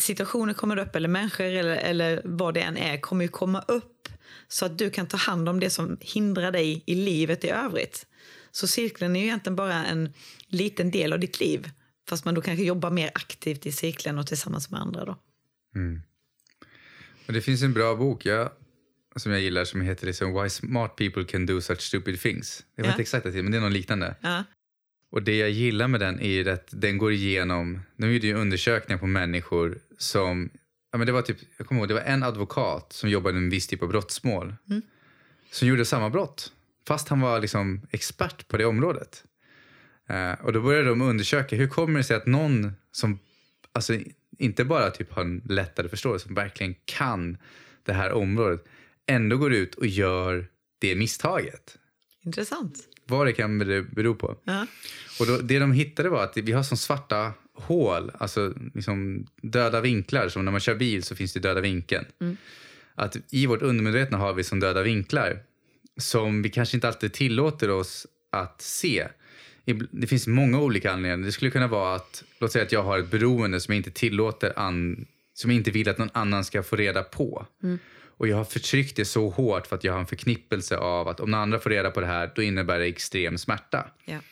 situationer kommer upp, eller människor eller vad det än är kommer ju komma upp så att du kan ta hand om det som hindrar dig i livet i övrigt. Så cirkeln är ju egentligen bara en liten del av ditt liv, fast man då kanske jobbar mer aktivt i cirkeln och tillsammans med andra då. Mm. Men det finns en bra bok som jag gillar som heter liksom, Why Smart People Can Do Such Stupid Things. Det var inte exakt det, men det är någon liknande. Ja. Och det jag gillar med den är ju att den går igenom, de gjorde ju undersökningar på människor som, ja men det var typ, jag kommer ihåg, det var en advokat som jobbade med en viss typ av brottsmål. Mm. Som gjorde samma brott, fast han var liksom expert på det området. Och då började de undersöka, hur kommer det sig att någon som, alltså inte bara typ har en lättare förståelse, som verkligen kan det här området, ändå går ut och gör det misstaget. Intressant. Vad det kan bero på. Uh-huh. Och då, det de hittade var att vi har som svarta hål, alltså liksom döda vinklar, som när man kör bil så finns det döda vinkeln. Mm. Att i vårt undermedvetna har vi som döda vinklar som vi kanske inte alltid tillåter oss att se. Det finns många olika anledningar. Det skulle kunna vara att, låt säga att jag har ett beroende som jag inte tillåter, som jag inte vill att någon annan ska få reda på. Mm. Och jag har förtryckt det så hårt för att jag har en förknippelse av att om någon andra får reda på det här, då innebär det extrem smärta. Yeah.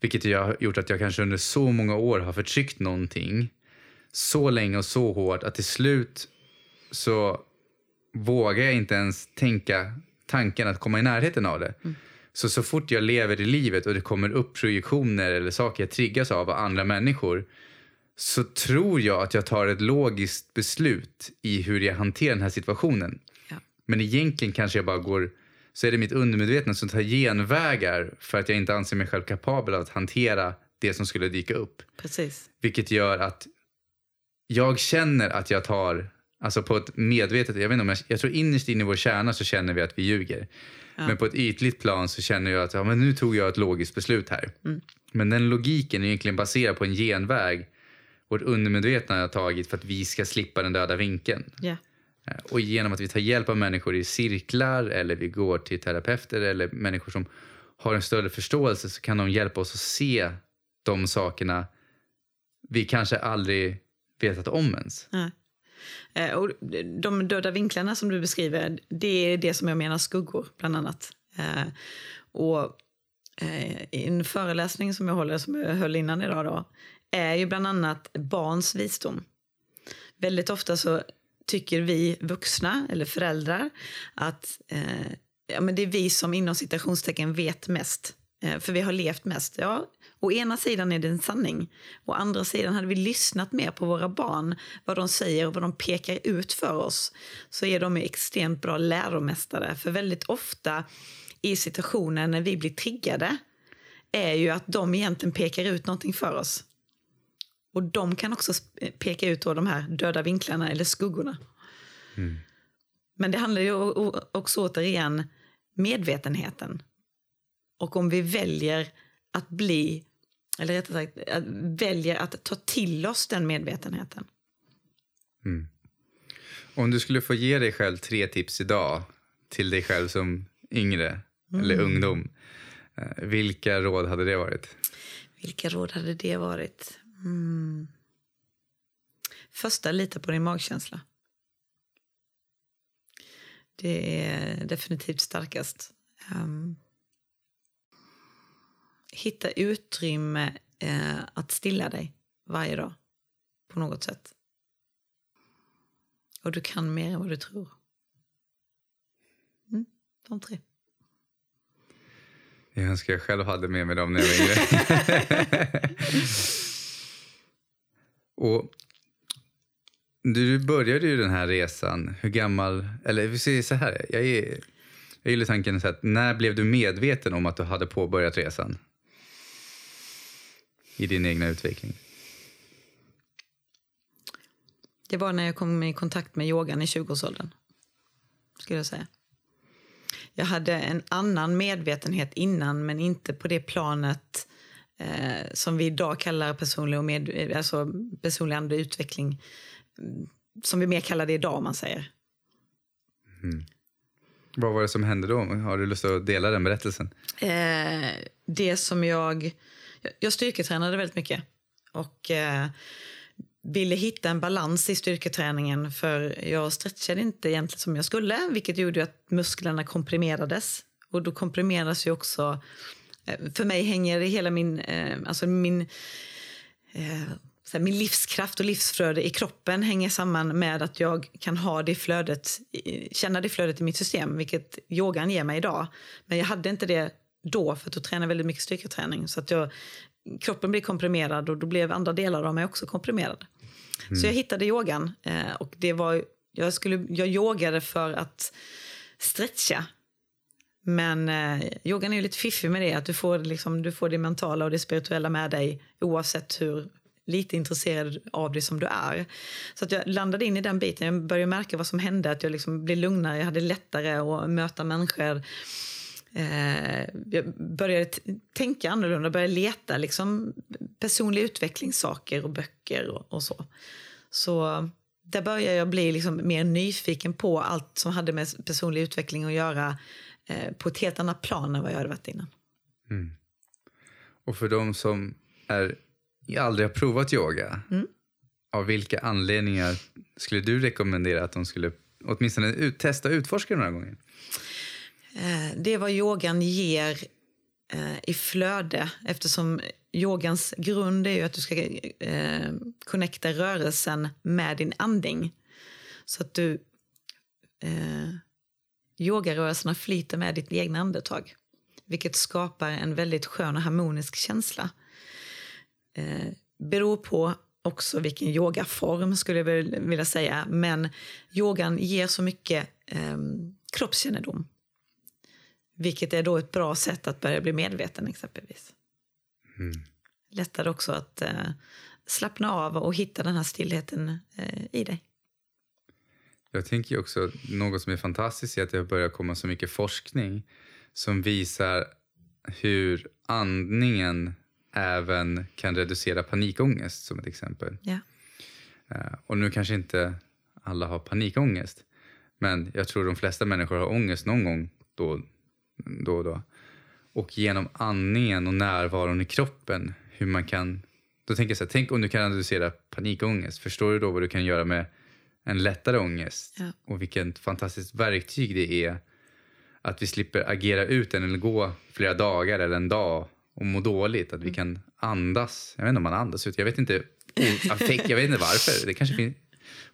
Vilket jag har gjort att jag kanske under så många år har förtryckt någonting så länge och så hårt att till slut så vågar jag inte ens tänka tanken att komma i närheten av det. Mm. Så fort jag lever i livet och det kommer upp projektioner eller saker jag triggas av andra människor, så tror jag att jag tar ett logiskt beslut i hur jag hanterar den här situationen. Ja. Men egentligen kanske jag bara går, så är det mitt undermedvetna som tar genvägar för att jag inte anser mig själv kapabel att hantera det som skulle dyka upp. Precis. Vilket gör att jag känner att jag tar, alltså på ett medvetet, jag vet inte om jag tror innerst in i vår kärna så känner vi att vi ljuger. Ja. Men på ett ytligt plan så känner jag att ja, men nu tog jag ett logiskt beslut här. Mm. Men den logiken är egentligen baserad på en genväg vårt undermedvetna har tagit för att vi ska slippa den döda vinkeln. Yeah. Och genom att vi tar hjälp av människor i cirklar eller vi går till terapeuter eller människor som har en större förståelse, så kan de hjälpa oss att se de sakerna vi kanske aldrig vetat om ens. Mm. Och de döda vinklarna som du beskriver, det är det som jag menar skuggor bland annat. Och i en föreläsning som jag höll innan idag då, är ju bland annat barns visdom. Väldigt ofta så tycker vi vuxna eller föräldrar att men det är vi som inom citationstecken vet mest. För vi har levt mest. Ja, å ena sidan är det en sanning. Å andra sidan hade vi lyssnat mer på våra barn. Vad de säger och vad de pekar ut för oss. Så är de extremt bra läromästare. För väldigt ofta i situationer när vi blir triggade är ju att de egentligen pekar ut någonting för oss. Och de kan också peka ut de här döda vinklarna eller skuggorna. Mm. Men det handlar ju också återigen medvetenheten. Och om vi väljer att bli, eller rättare sagt, väljer att ta till oss den medvetenheten. Mm. Om du skulle få ge dig själv 3 tips idag till dig själv som yngre eller ungdom. Vilka råd hade det varit? Mm. Första, lita på din magkänsla. Det är definitivt starkast. Hitta utrymme att stilla dig varje dag på något sätt. Och du kan mer än vad du tror. De 3. Jag önskar jag själv hade med mig dem när jag var yngre. Och du började ju den här resan, hur gammal, eller vi säger så här, jag gillar tanken så att när blev du medveten om att du hade påbörjat resan i din egna utveckling? Det var när jag kom i kontakt med yogan i 20-årsåldern, skulle jag säga. Jag hade en annan medvetenhet innan, men inte på det planet som vi idag kallar personlig, och alltså personlig andlig utveckling, som vi mer kallar det idag om man säger. Mm. Vad var det som hände då? Har du lust att dela den berättelsen? Det som jag styrketränade väldigt mycket, och ville hitta en balans i styrketräningen, för jag stretchade inte egentligen som jag skulle, vilket gjorde att musklerna komprimerades, och då komprimeras ju också, för mig hänger hela min livskraft och livsflöde i kroppen hänger samman med att jag kan ha det flödet, känna det flödet i mitt system, vilket yogan ger mig idag. Men jag hade inte det då, för att jag tränade väldigt mycket styrketräning, så att kroppen blev komprimerad, och då blev andra delar av mig också komprimerad. Så jag hittade yogan, och det var, jag yogade för att stretcha. Men yogan är ju lite fiffig med det, att du får det mentala och det spirituella med dig oavsett hur lite intresserad av det som du är. Så att jag landade in i den biten. Jag började märka vad som hände, att jag blev lugnare, jag hade lättare att möta människor. Jag började tänka annorlunda, började leta personlig utvecklingssaker och böcker och så. Så där började jag bli mer nyfiken på allt som hade med personlig utveckling att göra, på ett helt annat plan än vad jag hade varit innan. Mm. Och för de som aldrig har provat yoga, av vilka anledningar skulle du rekommendera att de skulle åtminstone testa och utforska några gånger? Det är vad yogan ger i flöde, eftersom yogans grund är ju att du ska connecta rörelsen med din andning, så att du yogarörelserna flyter med ditt egna andetag, vilket skapar en väldigt skön och harmonisk känsla. Beror på också vilken yogaform, skulle jag vilja säga, men yogan ger så mycket kroppskännedom, vilket är då ett bra sätt att börja bli medveten, exempelvis. Lättare också att slappna av och hitta den här stillheten i dig. Jag tänker också något som är fantastiskt är att det börjar komma så mycket forskning som visar hur andningen även kan reducera panikångest, som ett exempel. Ja. Och nu kanske inte alla har panikångest, men jag tror de flesta människor har ångest någon gång då. Och genom andningen och närvaron i kroppen, hur man kan, då tänker jag så här, tänk om du kan reducera panikångest, förstår du då vad du kan göra med en lättare ångest? Ja. Och vilket fantastiskt verktyg det är att vi slipper agera ut den eller gå flera dagar eller en dag och må dåligt, att vi kan andas. Jag vet inte om man andas ut, jag vet inte varför, det kanske finns.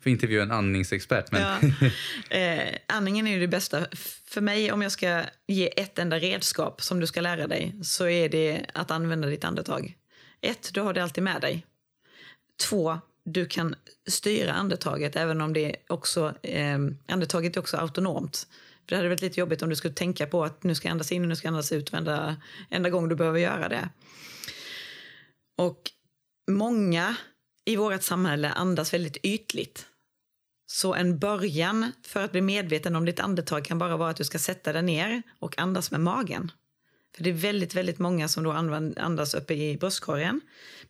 Får intervjua en andningsexpert. Men... Ja. Andningen är ju det bästa. För mig, om jag ska ge ett enda redskap som du ska lära dig, så är det att använda ditt andetag. 1, du har det alltid med dig. 2, du kan styra andetaget, även om det också, andetaget är också autonomt. För det hade varit lite jobbigt om du skulle tänka på att nu ska jag andas in och nu ska jag andas ut enda gång du behöver göra det. Och många i vårt samhälle andas väldigt ytligt. Så en början för att bli medveten om ditt andetag kan bara vara att du ska sätta dig ner och andas med magen. För det är väldigt, väldigt många som då andas uppe i bröstkorgen,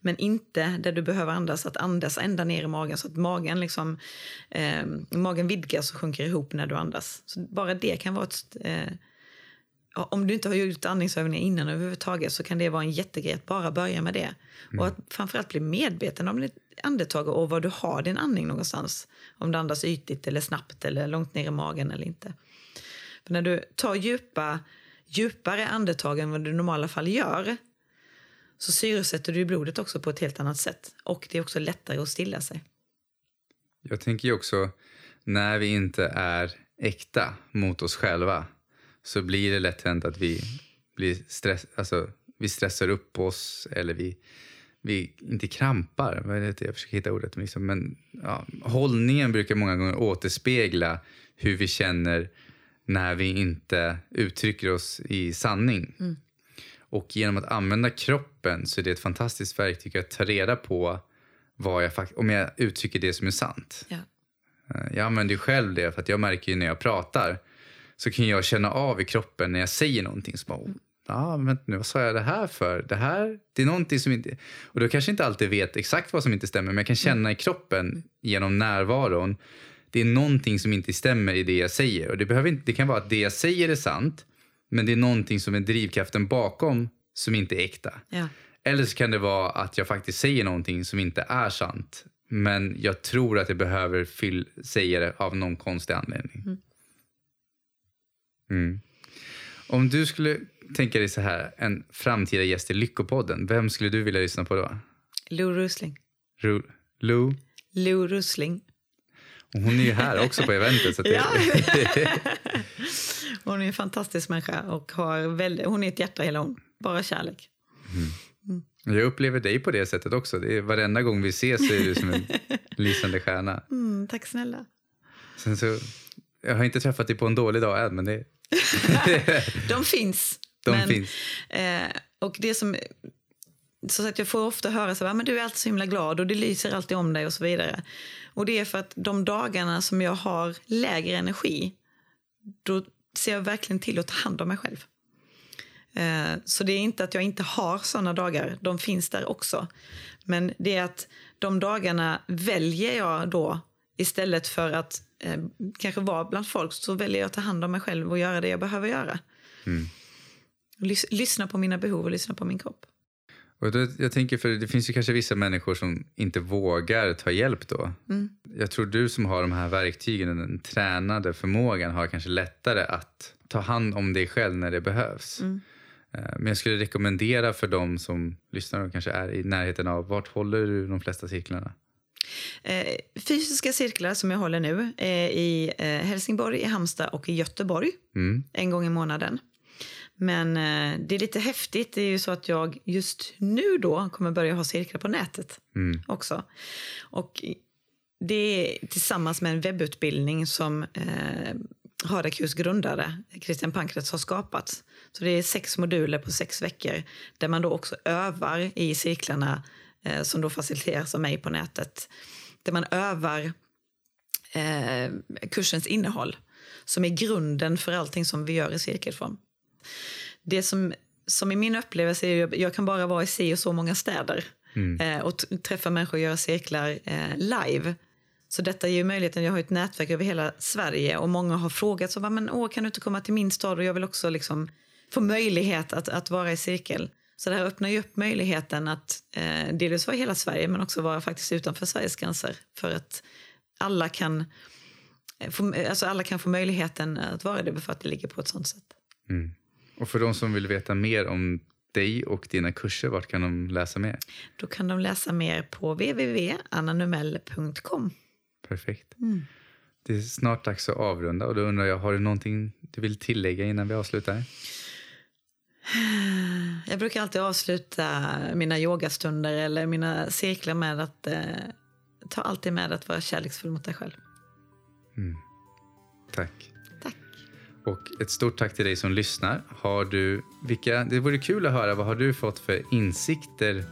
men inte där du behöver andas, att andas ända ner i magen, så att magen magen vidgas och sjunker ihop när du andas. Så bara det kan vara om du inte har gjort andningsövningar innan överhuvudtaget, så kan det vara en jättegrej att bara börja med det. Och att framförallt bli medveten om ditt andetag och var du har din andning någonstans. Om du andas ytligt eller snabbt eller långt ner i magen eller inte. För när du tar djupare andetag än vad du i normala fall gör, så syresätter du blodet också på ett helt annat sätt. Och det är också lättare att stilla sig. Jag tänker ju också, när vi inte är äkta mot oss själva, så blir det lätt hänt att vi blir vi stressar upp oss, eller vi inte krampar. Vad är det? Jag försöker hitta ordet. Men ja, hållningen brukar många gånger återspegla hur vi känner när vi inte uttrycker oss i sanning. Och genom att använda kroppen så är det ett fantastiskt verktyg att ta reda på vad jag om jag uttrycker det som är sant. Ja. Jag använder ju själv det, för att jag märker ju när jag pratar, så kan jag känna av i kroppen när jag säger någonting som men vad sa jag det här för? Det är någonting som inte... Och då kanske inte alltid vet exakt vad som inte stämmer, men jag kan känna i kroppen genom närvaron, det är någonting som inte stämmer i det jag säger. Och det kan vara att det jag säger är sant, men det är någonting som är drivkraften bakom som inte är äkta. Ja. Eller så kan det vara att jag faktiskt säger någonting som inte är sant, Men jag tror att jag behöver säga det av någon konstig anledning. Mm. Om du skulle tänka dig så här, en framtida gäst i Lyckopodden, vem skulle du vilja lyssna på då? Lou Rusling. Lou Rusling. Hon är ju här också på eventet. Så att hon är en fantastisk människa och hon är ett hjärta hela hon. Bara kärlek. Mm. Jag upplever dig på det sättet också. Det är, varenda gång vi ses så är du som en lysande stjärna. Mm, tack snälla. Sen så, jag har inte träffat dig på en dålig dag än, men det... De finns. Och det som... Så att jag får ofta höra så här, men du är alltid så himla glad och det lyser alltid om dig och så vidare. Och det är för att de dagarna som jag har lägre energi, då ser jag verkligen till att ta hand om mig själv. Så det är inte att jag inte har sådana dagar, de finns där också. Men det är att de dagarna väljer jag då, istället för att kanske vara bland folk, så väljer jag att ta hand om mig själv och göra det jag behöver göra. Mm. Lyssna på mina behov och lyssna på min kropp. Och då, jag tänker, för det finns ju kanske vissa människor som inte vågar ta hjälp då. Mm. Jag tror du som har de här verktygen, den tränade förmågan, har kanske lättare att ta hand om dig själv när det behövs. Mm. Men jag skulle rekommendera för dem som lyssnar och kanske är i närheten av, vart håller du de flesta cirklarna? Fysiska cirklar som jag håller nu är i Helsingborg, i Hamstad och i Göteborg. En gång i månaden. Men det är lite häftigt. Det är ju så att jag just nu då kommer börja ha cirklar på nätet också. Och det är tillsammans med en webbutbildning som HaraQs grundare Christian Pankhurst har skapat. Så det är 6 moduler på 6 veckor där man då också övar i cirklarna som då faciliteras av mig på nätet. Där man övar kursens innehåll som är grunden för allting som vi gör i cirkelform. Det som i min upplevelse är att jag kan bara vara i så många städer och träffa människor och göra cirklar live. Så detta ger ju möjligheten, jag har ett nätverk över hela Sverige och många har frågat så, men kan du inte komma till min stad, och jag vill också liksom få möjlighet att vara i cirkel. Så det här öppnar ju upp möjligheten att delvis vara i hela Sverige men också vara faktiskt utanför Sveriges gränser, för att alla kan få möjligheten att vara det, för att det ligger på ett sånt sätt. Mm. Och för de som vill veta mer om dig och dina kurser, vart kan de läsa mer? Då kan de läsa mer på www.annanumell.com. Perfekt. Det är snart dags att avrunda, och då undrar jag, har du någonting du vill tillägga innan vi avslutar? Jag brukar alltid avsluta mina yogastunder eller mina cirklar med att ta alltid med att vara kärleksfull mot dig själv. Tack. Och ett stort tack till dig som lyssnar. Det vore kul att höra, vad har du fått för insikter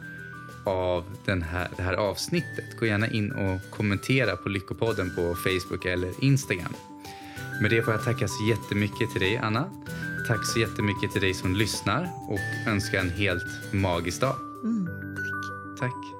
av det här avsnittet? Gå gärna in och kommentera på Lyckopodden på Facebook eller Instagram. Med det får jag tacka så jättemycket till dig, Anna. Tack så jättemycket till dig som lyssnar och önskar en helt magisk dag. Tack.